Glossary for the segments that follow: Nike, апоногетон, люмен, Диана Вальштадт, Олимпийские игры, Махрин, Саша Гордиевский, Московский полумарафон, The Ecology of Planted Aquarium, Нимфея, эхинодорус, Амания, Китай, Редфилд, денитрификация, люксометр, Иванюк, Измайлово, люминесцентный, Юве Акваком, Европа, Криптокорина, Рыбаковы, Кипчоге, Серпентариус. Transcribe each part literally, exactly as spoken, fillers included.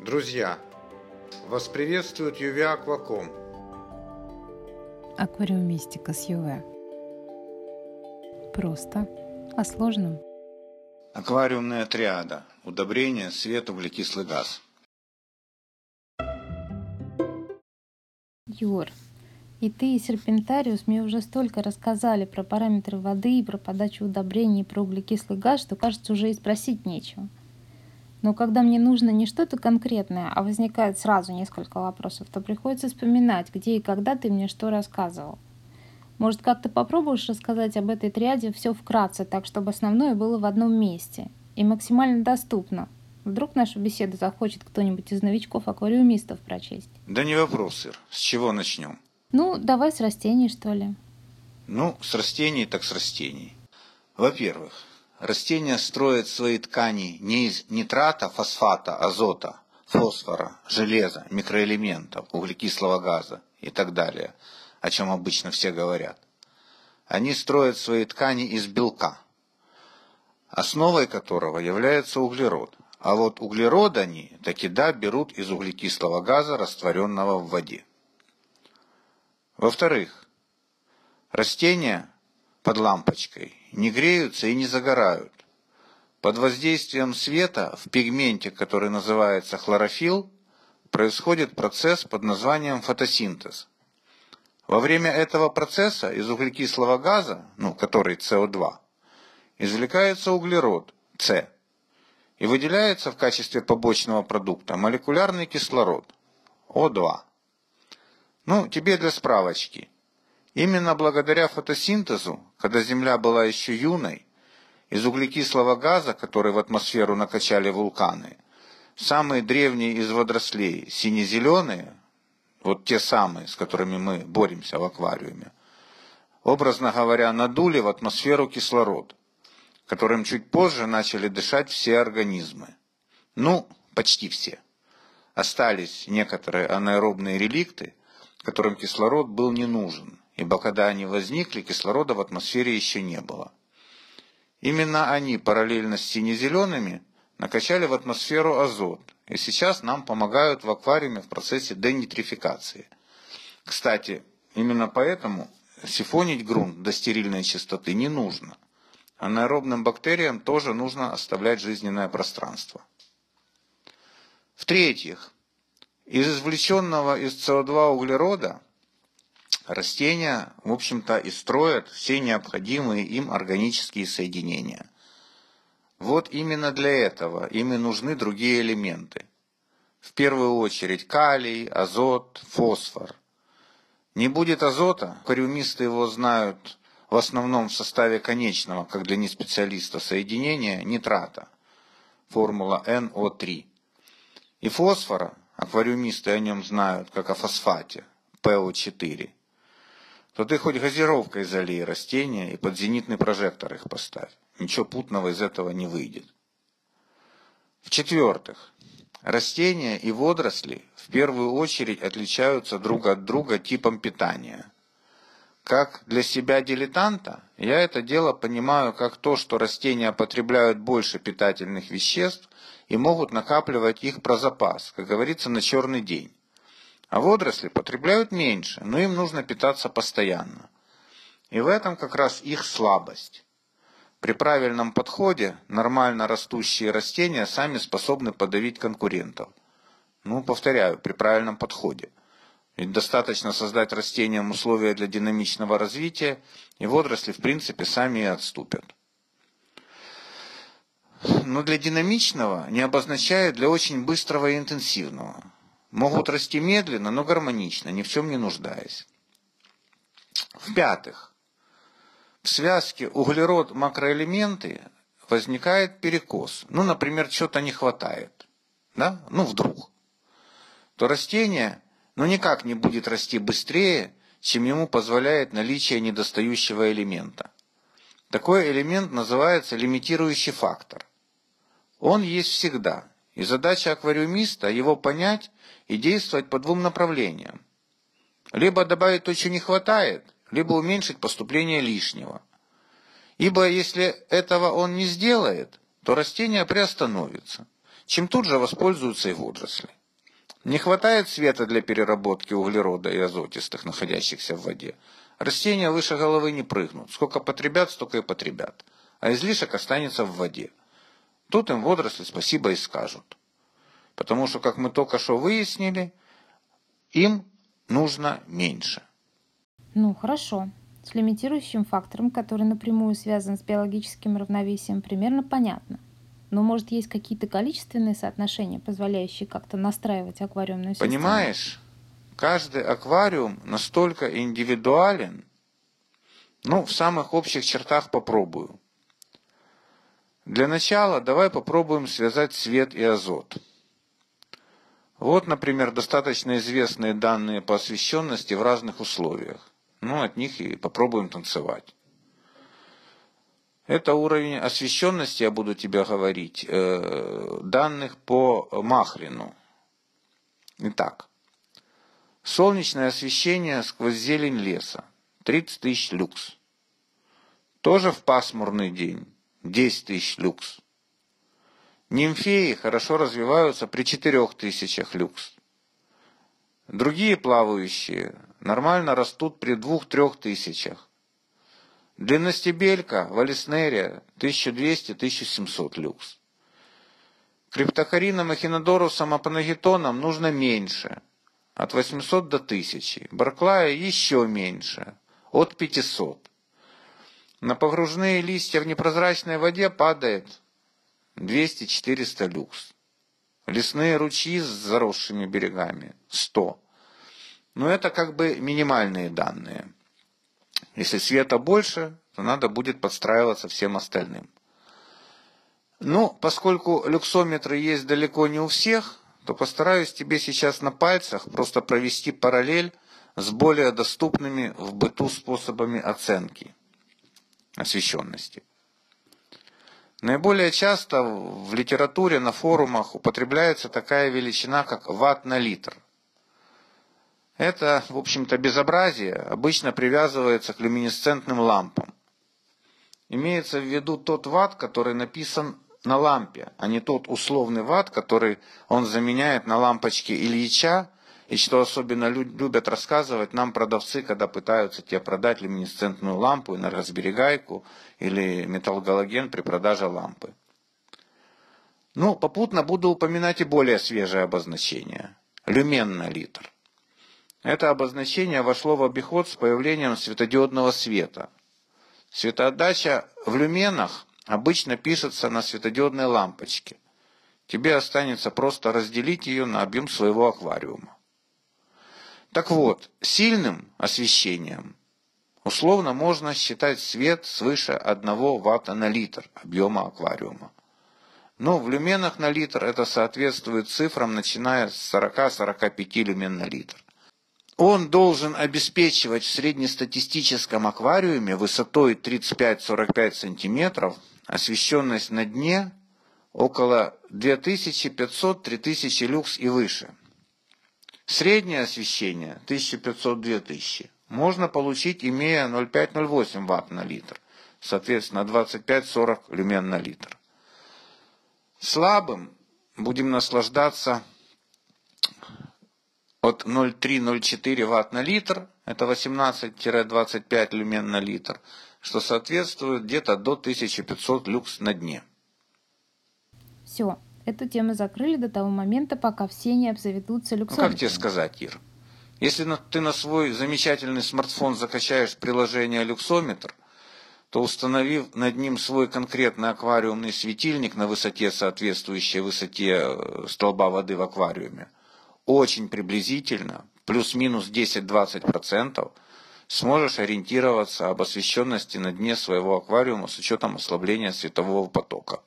Друзья, вас приветствует Юве Акваком. Аквариумистика с Юве. Просто о сложном. Аквариумная триада. Удобрение, свет, углекислый газ. Юр, и ты, и Серпентариус мне уже столько рассказали про параметры воды, и про подачу удобрений, и про углекислый газ, что, кажется, уже и спросить нечего. Но когда мне нужно не что-то конкретное, а возникает сразу несколько вопросов, то приходится вспоминать, где и когда ты мне что рассказывал. Может, как-то попробуешь рассказать об этой триаде все вкратце, так, чтобы основное было в одном месте и максимально доступно. Вдруг нашу беседу захочет кто-нибудь из новичков-аквариумистов прочесть. Да не вопрос, сэр. С чего начнем? Ну, давай с растений, что ли. Ну, с растений так с растений. Во-первых, растения строят свои ткани не из нитрата, фосфата, азота, фосфора, железа, микроэлементов, углекислого газа и так далее, о чем обычно все говорят. Они строят свои ткани из белка, основой которого является углерод. А вот углерод они таки да берут из углекислого газа, растворенного в воде. Во-вторых, растения под лампочкой не греются и не загорают. Под воздействием света в пигменте, который называется хлорофилл, происходит процесс под названием фотосинтез. Во время этого процесса из углекислого газа, ну, который С О два, извлекается углерод, С, и выделяется в качестве побочного продукта молекулярный кислород, О два. Ну, тебе для справочки. Именно благодаря фотосинтезу, когда Земля была еще юной, из углекислого газа, который в атмосферу накачали вулканы, самые древние из водорослей, сине-зеленые, вот те самые, с которыми мы боремся в аквариуме, образно говоря, надули в атмосферу кислород, которым чуть позже начали дышать все организмы. Ну, почти все. Остались некоторые анаэробные реликты, которым кислород был не нужен, ибо когда они возникли, кислорода в атмосфере еще не было. Именно они параллельно с сине-зелеными накачали в атмосферу азот, и сейчас нам помогают в аквариуме в процессе денитрификации. Кстати, именно поэтому сифонить грунт до стерильной чистоты не нужно. Анаэробным бактериям тоже нужно оставлять жизненное пространство. В-третьих, из извлеченного из С О два углерода растения, в общем-то, и строят все необходимые им органические соединения. Вот именно для этого им и нужны другие элементы. В первую очередь калий, азот, фосфор. Не будет азота, аквариумисты его знают в основном в составе конечного, как для неспециалиста, соединения нитрата, формула Н О три. И фосфора, аквариумисты о нем знают как о фосфате, П О четыре. То ты хоть газировкой залей растения и под зенитный прожектор их поставь. Ничего путного из этого не выйдет. В-четвертых, растения и водоросли в первую очередь отличаются друг от друга типом питания. Как для себя дилетанта, я это дело понимаю как то, что растения потребляют больше питательных веществ и могут накапливать их про запас, как говорится, на черный день. А водоросли потребляют меньше, но им нужно питаться постоянно. И в этом как раз их слабость. При правильном подходе нормально растущие растения сами способны подавить конкурентов. Ну, повторяю, при правильном подходе. Ведь достаточно создать растениям условия для динамичного развития, и водоросли, в принципе, сами и отступят. Но для динамичного не обозначает для очень быстрого и интенсивного. Могут расти медленно, но гармонично, ни в чем не нуждаясь. В-пятых, в связке углерод-макроэлементы возникает перекос. Ну, например, чего-то не хватает. Да? Ну, вдруг. То растение ну, никак не будет расти быстрее, чем ему позволяет наличие недостающего элемента. Такой элемент называется лимитирующий фактор. Он есть всегда. И задача аквариумиста – его понять и действовать по двум направлениям. Либо добавить то, чего не хватает, либо уменьшить поступление лишнего. Ибо если этого он не сделает, то растение приостановится. чем тут же воспользуются и водоросли. Не хватает света для переработки углерода и азотистых, находящихся в воде. Растения выше головы не прыгнут. Сколько потребят, столько и потребят. А излишек останется в воде. Тут им водоросли спасибо и скажут. Потому что, как мы только что выяснили, им нужно меньше. Ну, хорошо. С лимитирующим фактором, который напрямую связан с биологическим равновесием, примерно понятно. Но, может, есть какие-то количественные соотношения, позволяющие как-то настраивать аквариумную систему? Понимаешь, каждый аквариум настолько индивидуален. Ну, в самых общих чертах попробую. Для начала давай попробуем связать свет и азот. Вот, например, достаточно известные данные по освещенности в разных условиях. Ну, от них и попробуем танцевать. Это уровень освещенности, я буду тебе говорить, данных по Махрину. Итак, солнечное освещение сквозь зелень леса, тридцать тысяч люкс. Тоже в пасмурный день, десять тысяч люкс. Нимфеи хорошо развиваются при четырёх тысячах люкс. Другие плавающие нормально растут при двух-трёх тысячах. Длинностебелька, валиснерия, тысяча двести — тысяча семьсот люкс. Криптокоринам, эхинодорусам, апоногетонам нужно меньше, от восьмисот до тысячи. Баркалея еще меньше, от пятисот. На погружные листья в непрозрачной воде падает двести-четыреста люкс. Лесные ручьи с заросшими берегами сто. Но это как бы минимальные данные. Если света больше, то надо будет подстраиваться всем остальным. Ну, поскольку люксометры есть далеко не у всех, то постараюсь тебе сейчас на пальцах просто провести параллель с более доступными в быту способами оценки освещенности. Наиболее часто в литературе, на форумах употребляется такая величина, как ватт на литр. Это, в общем-то, безобразие обычно привязывается к люминесцентным лампам. Имеется в виду тот ватт, который написан на лампе, а не тот условный ватт, который он заменяет на лампочке Ильича, и что особенно любят рассказывать нам продавцы, когда пытаются тебе продать люминесцентную лампу, энергосберегайку или металлогалоген при продаже лампы. Ну, попутно буду упоминать и более свежее обозначение – люмен на литр. Это обозначение вошло в обиход с появлением светодиодного света. Светоотдача в люменах обычно пишется на светодиодной лампочке. Тебе останется просто разделить ее на объем своего аквариума. Так вот, сильным освещением условно можно считать свет свыше одного ватта на литр объема аквариума. Но в люменах на литр это соответствует цифрам, начиная с сорока — сорока пяти люмен на литр. Он должен обеспечивать в среднестатистическом аквариуме высотой тридцать пять — сорок пять см освещенность на дне около две тысячи пятьсот — три тысячи люкс и выше. Среднее освещение тысяча пятьсот — две тысячи можно получить, имея ноль целых пять — ноль целых восемь сотых ватт на литр, соответственно двадцать пять — сорок люмен на литр. Слабым будем наслаждаться от ноль целых три — ноль целых четыре сотых ватт на литр, это восемнадцать — двадцать пять люмен на литр, что соответствует где-то до тысячи пятисот люкс на дне. Все, эту тему закрыли до того момента, пока все не обзаведутся люксометрами. Ну, как тебе сказать, Ир? Если ты на свой замечательный смартфон закачаешь приложение «Люксометр», то, установив над ним свой конкретный аквариумный светильник на высоте, соответствующей высоте столба воды в аквариуме, очень приблизительно, плюс-минус десять — двадцать процентов, сможешь ориентироваться об освещенности на дне своего аквариума с учетом ослабления светового потока.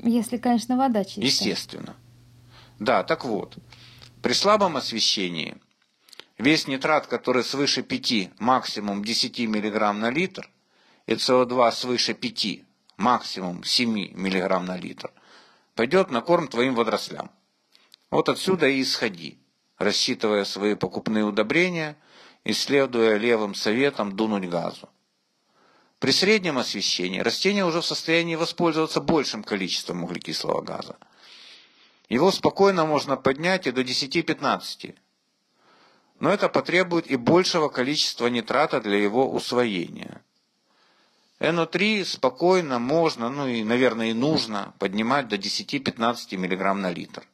Если, конечно, вода чистая. Естественно. Да, так вот, при слабом освещении весь нитрат, который свыше пяти, максимум десять мг на литр, и СО2 свыше пяти, максимум семь мг на литр, пойдет на корм твоим водорослям. Вот отсюда и исходи, рассчитывая свои покупные удобрения и следуя левым советам дунуть газу. При среднем освещении растения уже в состоянии воспользоваться большим количеством углекислого газа. Его спокойно можно поднять и до десяти-пятнадцати. Но это потребует и большего количества нитрата для его усвоения. эн о три спокойно можно, ну и, наверное, и нужно поднимать до десяти-пятнадцати мг на литр.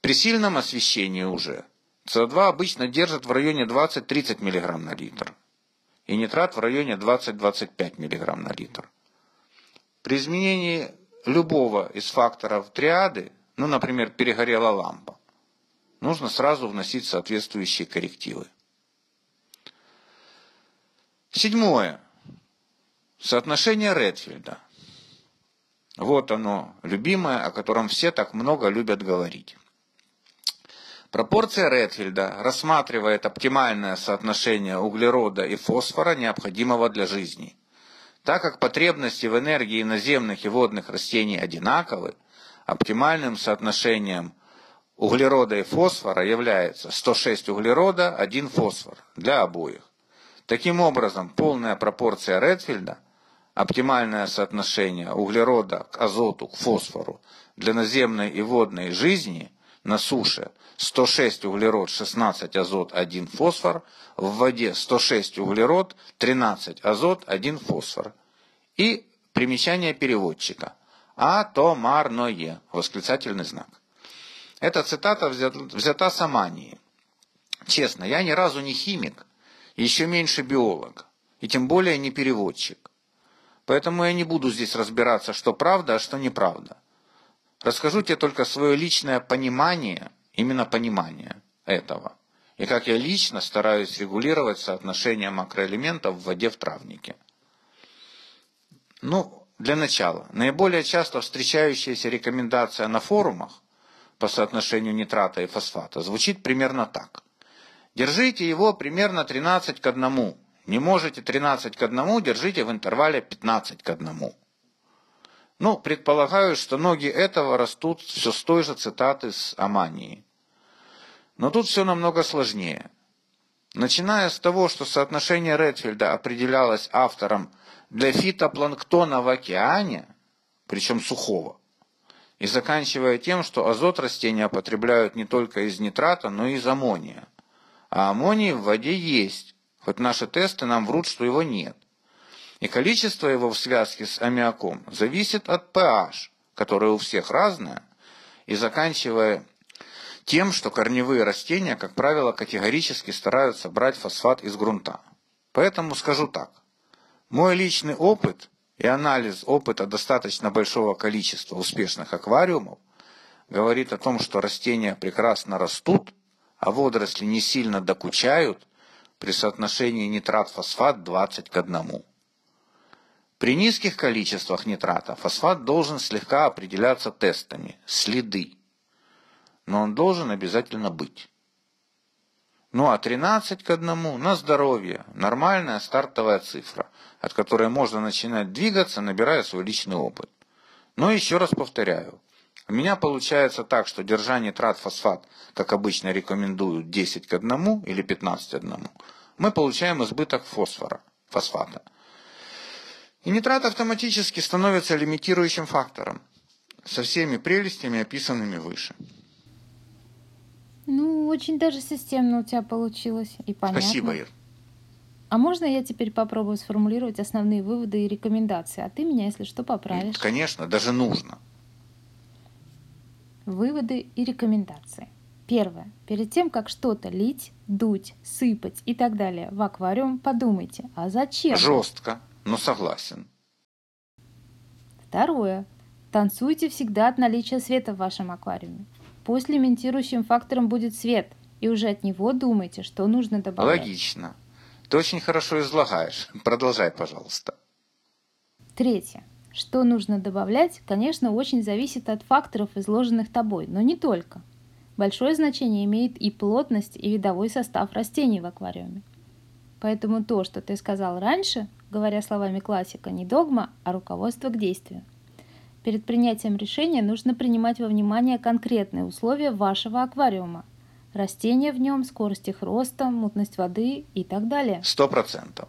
При сильном освещении уже СО2 обычно держит в районе двадцати-тридцати мг на литр. И нитрат в районе двадцати-двадцати пяти мг на литр. При изменении любого из факторов триады, ну, например, перегорела лампа, нужно сразу вносить соответствующие коррективы. Седьмое. Соотношение Редфилда. Вот оно, любимое, о котором все так много любят говорить. Пропорция Редфилда рассматривает оптимальное соотношение углерода и фосфора, необходимого для жизни. Так как потребности в энергии наземных и водных растений одинаковы, оптимальным соотношением углерода и фосфора является сто шесть углерода, один фосфор для обоих. Таким образом, полная пропорция Редфилда, оптимальное соотношение углерода к азоту, к фосфору для наземной и водной жизни на суше сто шесть углерод, шестнадцать азот, один фосфор, в воде сто шесть углерод, тринадцать азот, один фосфор. И примечание переводчика. Атомарное, восклицательный знак. Эта цитата взята с Амании. Честно, я ни разу не химик, еще меньше биолог, и тем более не переводчик. Поэтому я не буду здесь разбираться, что правда, а что неправда. Расскажу тебе только свое личное понимание, именно понимание этого, и как я лично стараюсь регулировать соотношение макроэлементов в воде в травнике. Ну, для начала, наиболее часто встречающаяся рекомендация на форумах по соотношению нитрата и фосфата звучит примерно так. Держите его примерно тринадцать к одному. Не можете тринадцать к одному, держите в интервале пятнадцать к одному. Ну, предполагаю, что ноги этого растут все с той же цитаты с Амании. Но тут все намного сложнее. Начиная с того, что соотношение Редфилда определялось автором для фитопланктона в океане, причем сухого, и заканчивая тем, что азот растения потребляют не только из нитрата, но и из аммония. А аммоний в воде есть, хоть наши тесты нам врут, что его нет. И количество его в связке с аммиаком зависит от pH, которое у всех разное, и заканчивая тем, что корневые растения, как правило, категорически стараются брать фосфат из грунта. Поэтому скажу так. Мой личный опыт и анализ опыта достаточно большого количества успешных аквариумов говорит о том, что растения прекрасно растут, а водоросли не сильно докучают при соотношении нитрат-фосфат двадцать к одному. При низких количествах нитрата фосфат должен слегка определяться тестами, следы. Но он должен обязательно быть. Ну а тринадцать к одному на здоровье, нормальная стартовая цифра, от которой можно начинать двигаться, набирая свой личный опыт. Но еще раз повторяю. У меня получается так, что держа нитрат-фосфат, как обычно рекомендуют, десять к одному или пятнадцать к одному, мы получаем избыток фосфора, фосфата. И нитрат автоматически становится лимитирующим фактором со всеми прелестями, описанными выше. Ну, очень даже системно у тебя получилось и понятно. Спасибо, Ир. А можно я теперь попробую сформулировать основные выводы и рекомендации? А ты меня, если что, поправишь. Конечно, даже нужно. Выводы и рекомендации. Первое. Перед тем, как что-то лить, дуть, сыпать и так далее в аквариум, подумайте, а зачем? Жестко, но согласен. Второе. Танцуйте всегда от наличия света в вашем аквариуме. Пусть лимитирующим фактором будет свет, и уже от него думайте, что нужно добавлять. Логично. Ты очень хорошо излагаешь. Продолжай, пожалуйста. Третье. Что нужно добавлять, конечно, очень зависит от факторов, изложенных тобой, но не только. Большое значение имеет и плотность, и видовой состав растений в аквариуме. Поэтому то, что ты сказал раньше, говоря словами классика, не догма, а руководство к действию. Перед принятием решения нужно принимать во внимание конкретные условия вашего аквариума. Растения в нем, скорость их роста, мутность воды и так далее. Сто процентов.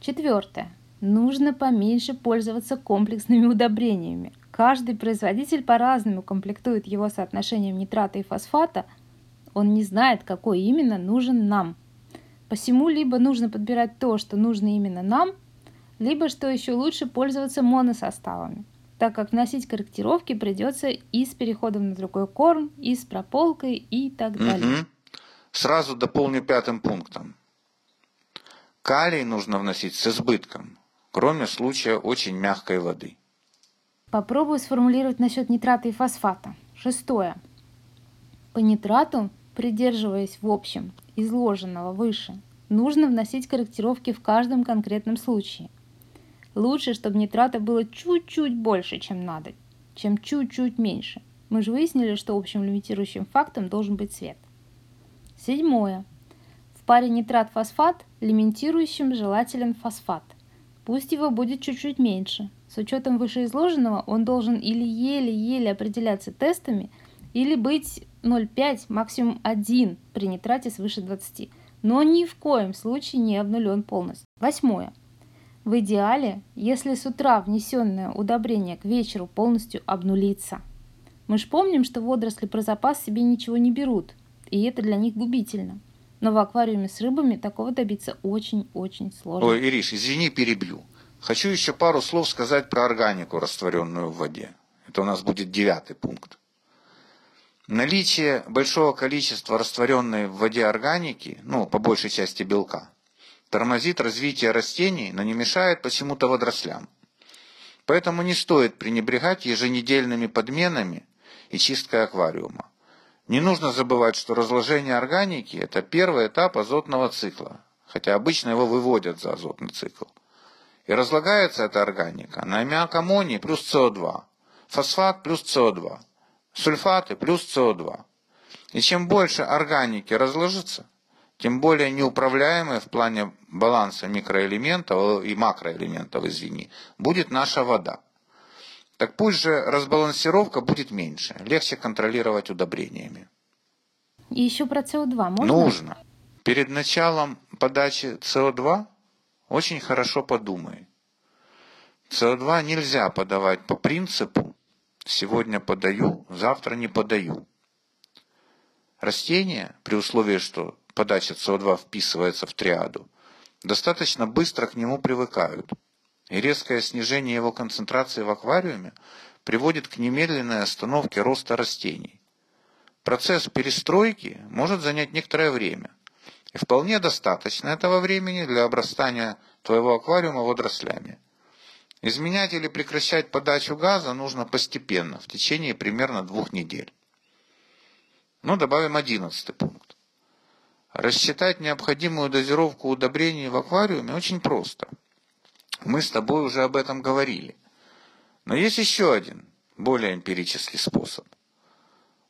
Четвертое. Нужно поменьше пользоваться комплексными удобрениями, Каждый производитель по-разному комплектует его соотношением нитрата и фосфата. Он не знает, какой именно нужен нам. Посему либо нужно подбирать то, что нужно именно нам, либо, что еще лучше, пользоваться моносоставами, так как вносить корректировки придется и с переходом на другой корм, и с прополкой, и так далее. Угу. Сразу дополню пятым пунктом. Калий нужно вносить с избытком, кроме случая очень мягкой воды. Попробую сформулировать насчет нитрата и фосфата. Шестое. По нитрату, придерживаясь в общем изложенного выше, нужно вносить корректировки в каждом конкретном случае. Лучше, чтобы нитрата было чуть-чуть больше, чем надо, чем чуть-чуть меньше. Мы же выяснили, что общим лимитирующим фактором должен быть цвет. Седьмое. В паре нитрат-фосфат лимитирующим желателен фосфат. Пусть его будет чуть-чуть меньше. С учетом вышеизложенного он должен или еле-еле определяться тестами, или быть ноль целых пять десятых, максимум один при нитрате свыше двадцати. Но ни в коем случае не обнулен полностью. Восьмое. В идеале, если с утра внесенное удобрение к вечеру полностью обнулится. Мы же помним, что водоросли про запас себе ничего не берут, и это для них губительно. Но в аквариуме с рыбами такого добиться очень-очень сложно. Ой, Ириш, извини, перебью. Хочу еще пару слов сказать про органику, растворенную в воде. Это у нас будет девятый пункт. Наличие большого количества растворенной в воде органики, ну, по большей части белка, тормозит развитие растений, но не мешает почему-то водорослям. Поэтому не стоит пренебрегать еженедельными подменами и чисткой аквариума. Не нужно забывать, что разложение органики – это первый этап азотного цикла, хотя обычно его выводят за азотный цикл. И разлагается эта органика на аммиак аммоний плюс СО2, фосфат плюс СО2, сульфаты плюс СО2. И чем больше органики разложится, тем более неуправляемой в плане баланса микроэлементов и макроэлементов, извини, будет наша вода. Так пусть же разбалансировка будет меньше, легче контролировать удобрениями. И еще про СО2 можно? Нужно. Перед началом подачи СО2 очень хорошо подумай. СО2 нельзя подавать по принципу «сегодня подаю, завтра не подаю». Растения, при условии, что подача СО2 вписывается в триаду, достаточно быстро к нему привыкают. И резкое снижение его концентрации в аквариуме приводит к немедленной остановке роста растений. Процесс перестройки может занять некоторое время. И вполне достаточно этого времени для обрастания твоего аквариума водорослями. Изменять или прекращать подачу газа нужно постепенно, в течение примерно двух недель. Ну, добавим одиннадцатый пункт. Рассчитать необходимую дозировку удобрений в аквариуме очень просто. Мы с тобой уже об этом говорили. Но есть еще один, более эмпирический способ.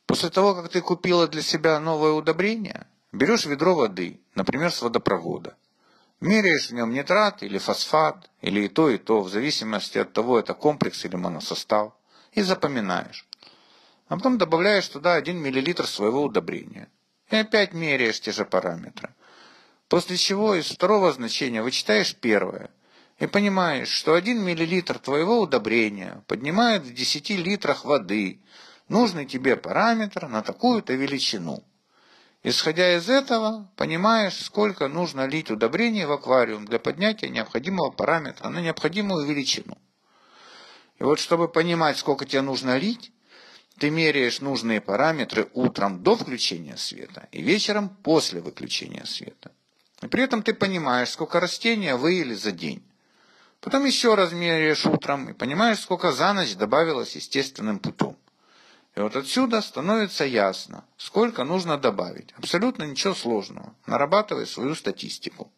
После того, как ты купила для себя новое удобрение, берешь ведро воды, например, с водопровода. Меряешь в нем нитрат или фосфат, или и то, и то, в зависимости от того, это комплекс или моносостав, и запоминаешь. А потом добавляешь туда один миллилитр своего удобрения. И опять меряешь те же параметры. После чего из второго значения вычитаешь первое. И понимаешь, что один миллилитр твоего удобрения поднимает в десяти литрах воды нужный тебе параметр на такую-то величину. Исходя из этого, понимаешь, сколько нужно лить удобрений в аквариум для поднятия необходимого параметра на необходимую величину. И вот чтобы понимать, сколько тебе нужно лить, ты меряешь нужные параметры утром до включения света и вечером после выключения света. И при этом ты понимаешь, сколько растения выели за день. Потом еще раз меряешь утром и понимаешь, сколько за ночь добавилось естественным путем. И вот отсюда становится ясно, сколько нужно добавить. Абсолютно ничего сложного. Нарабатывай свою статистику.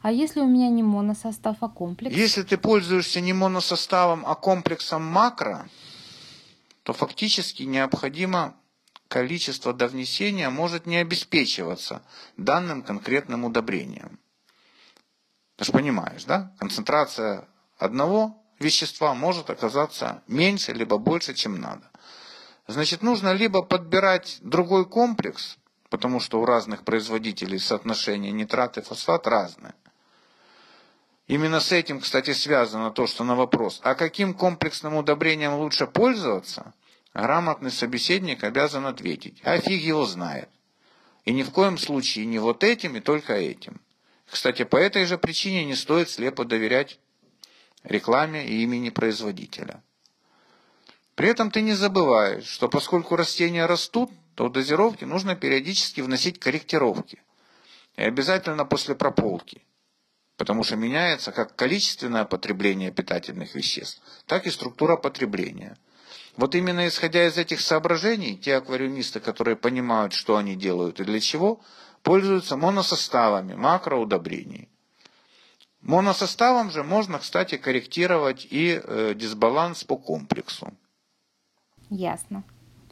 А если у меня не моносостав, а комплекс? Если ты пользуешься не моносоставом, а комплексом макро, то фактически необходимо количество до внесения может не обеспечиваться данным конкретным удобрением. Ты же понимаешь, да? Концентрация одного вещества может оказаться меньше либо больше, чем надо. Значит, нужно либо подбирать другой комплекс, потому что у разных производителей соотношение нитрат и фосфат разное. Именно с этим, кстати, связано то, что на вопрос, а каким комплексным удобрением лучше пользоваться, грамотный собеседник обязан ответить, а фиг его знает. И ни в коем случае не вот этим и только этим. Кстати, по этой же причине не стоит слепо доверять рекламе и имени производителя. При этом ты не забываешь, что поскольку растения растут, то в дозировке нужно периодически вносить корректировки. И обязательно после прополки. Потому что меняется как количественное потребление питательных веществ, так и структура потребления. Вот именно исходя из этих соображений, те аквариумисты, которые понимают, что они делают и для чего, пользуются моносоставами макроудобрений. Моносоставом же можно, кстати, корректировать и э, дисбаланс по комплексу. Ясно.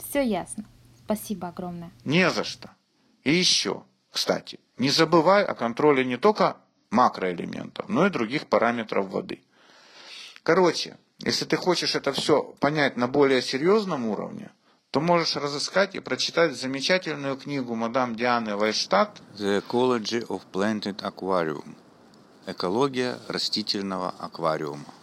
Все ясно. Спасибо огромное. Не за что. И еще, кстати, не забывай о контроле не только макроэлементов, но и других параметров воды. Короче, если ты хочешь это все понять на более серьезном уровне, то можешь разыскать и прочитать замечательную книгу мадам Дианы Вальштадт The Ecology of Planted Aquarium. Экология растительного аквариума.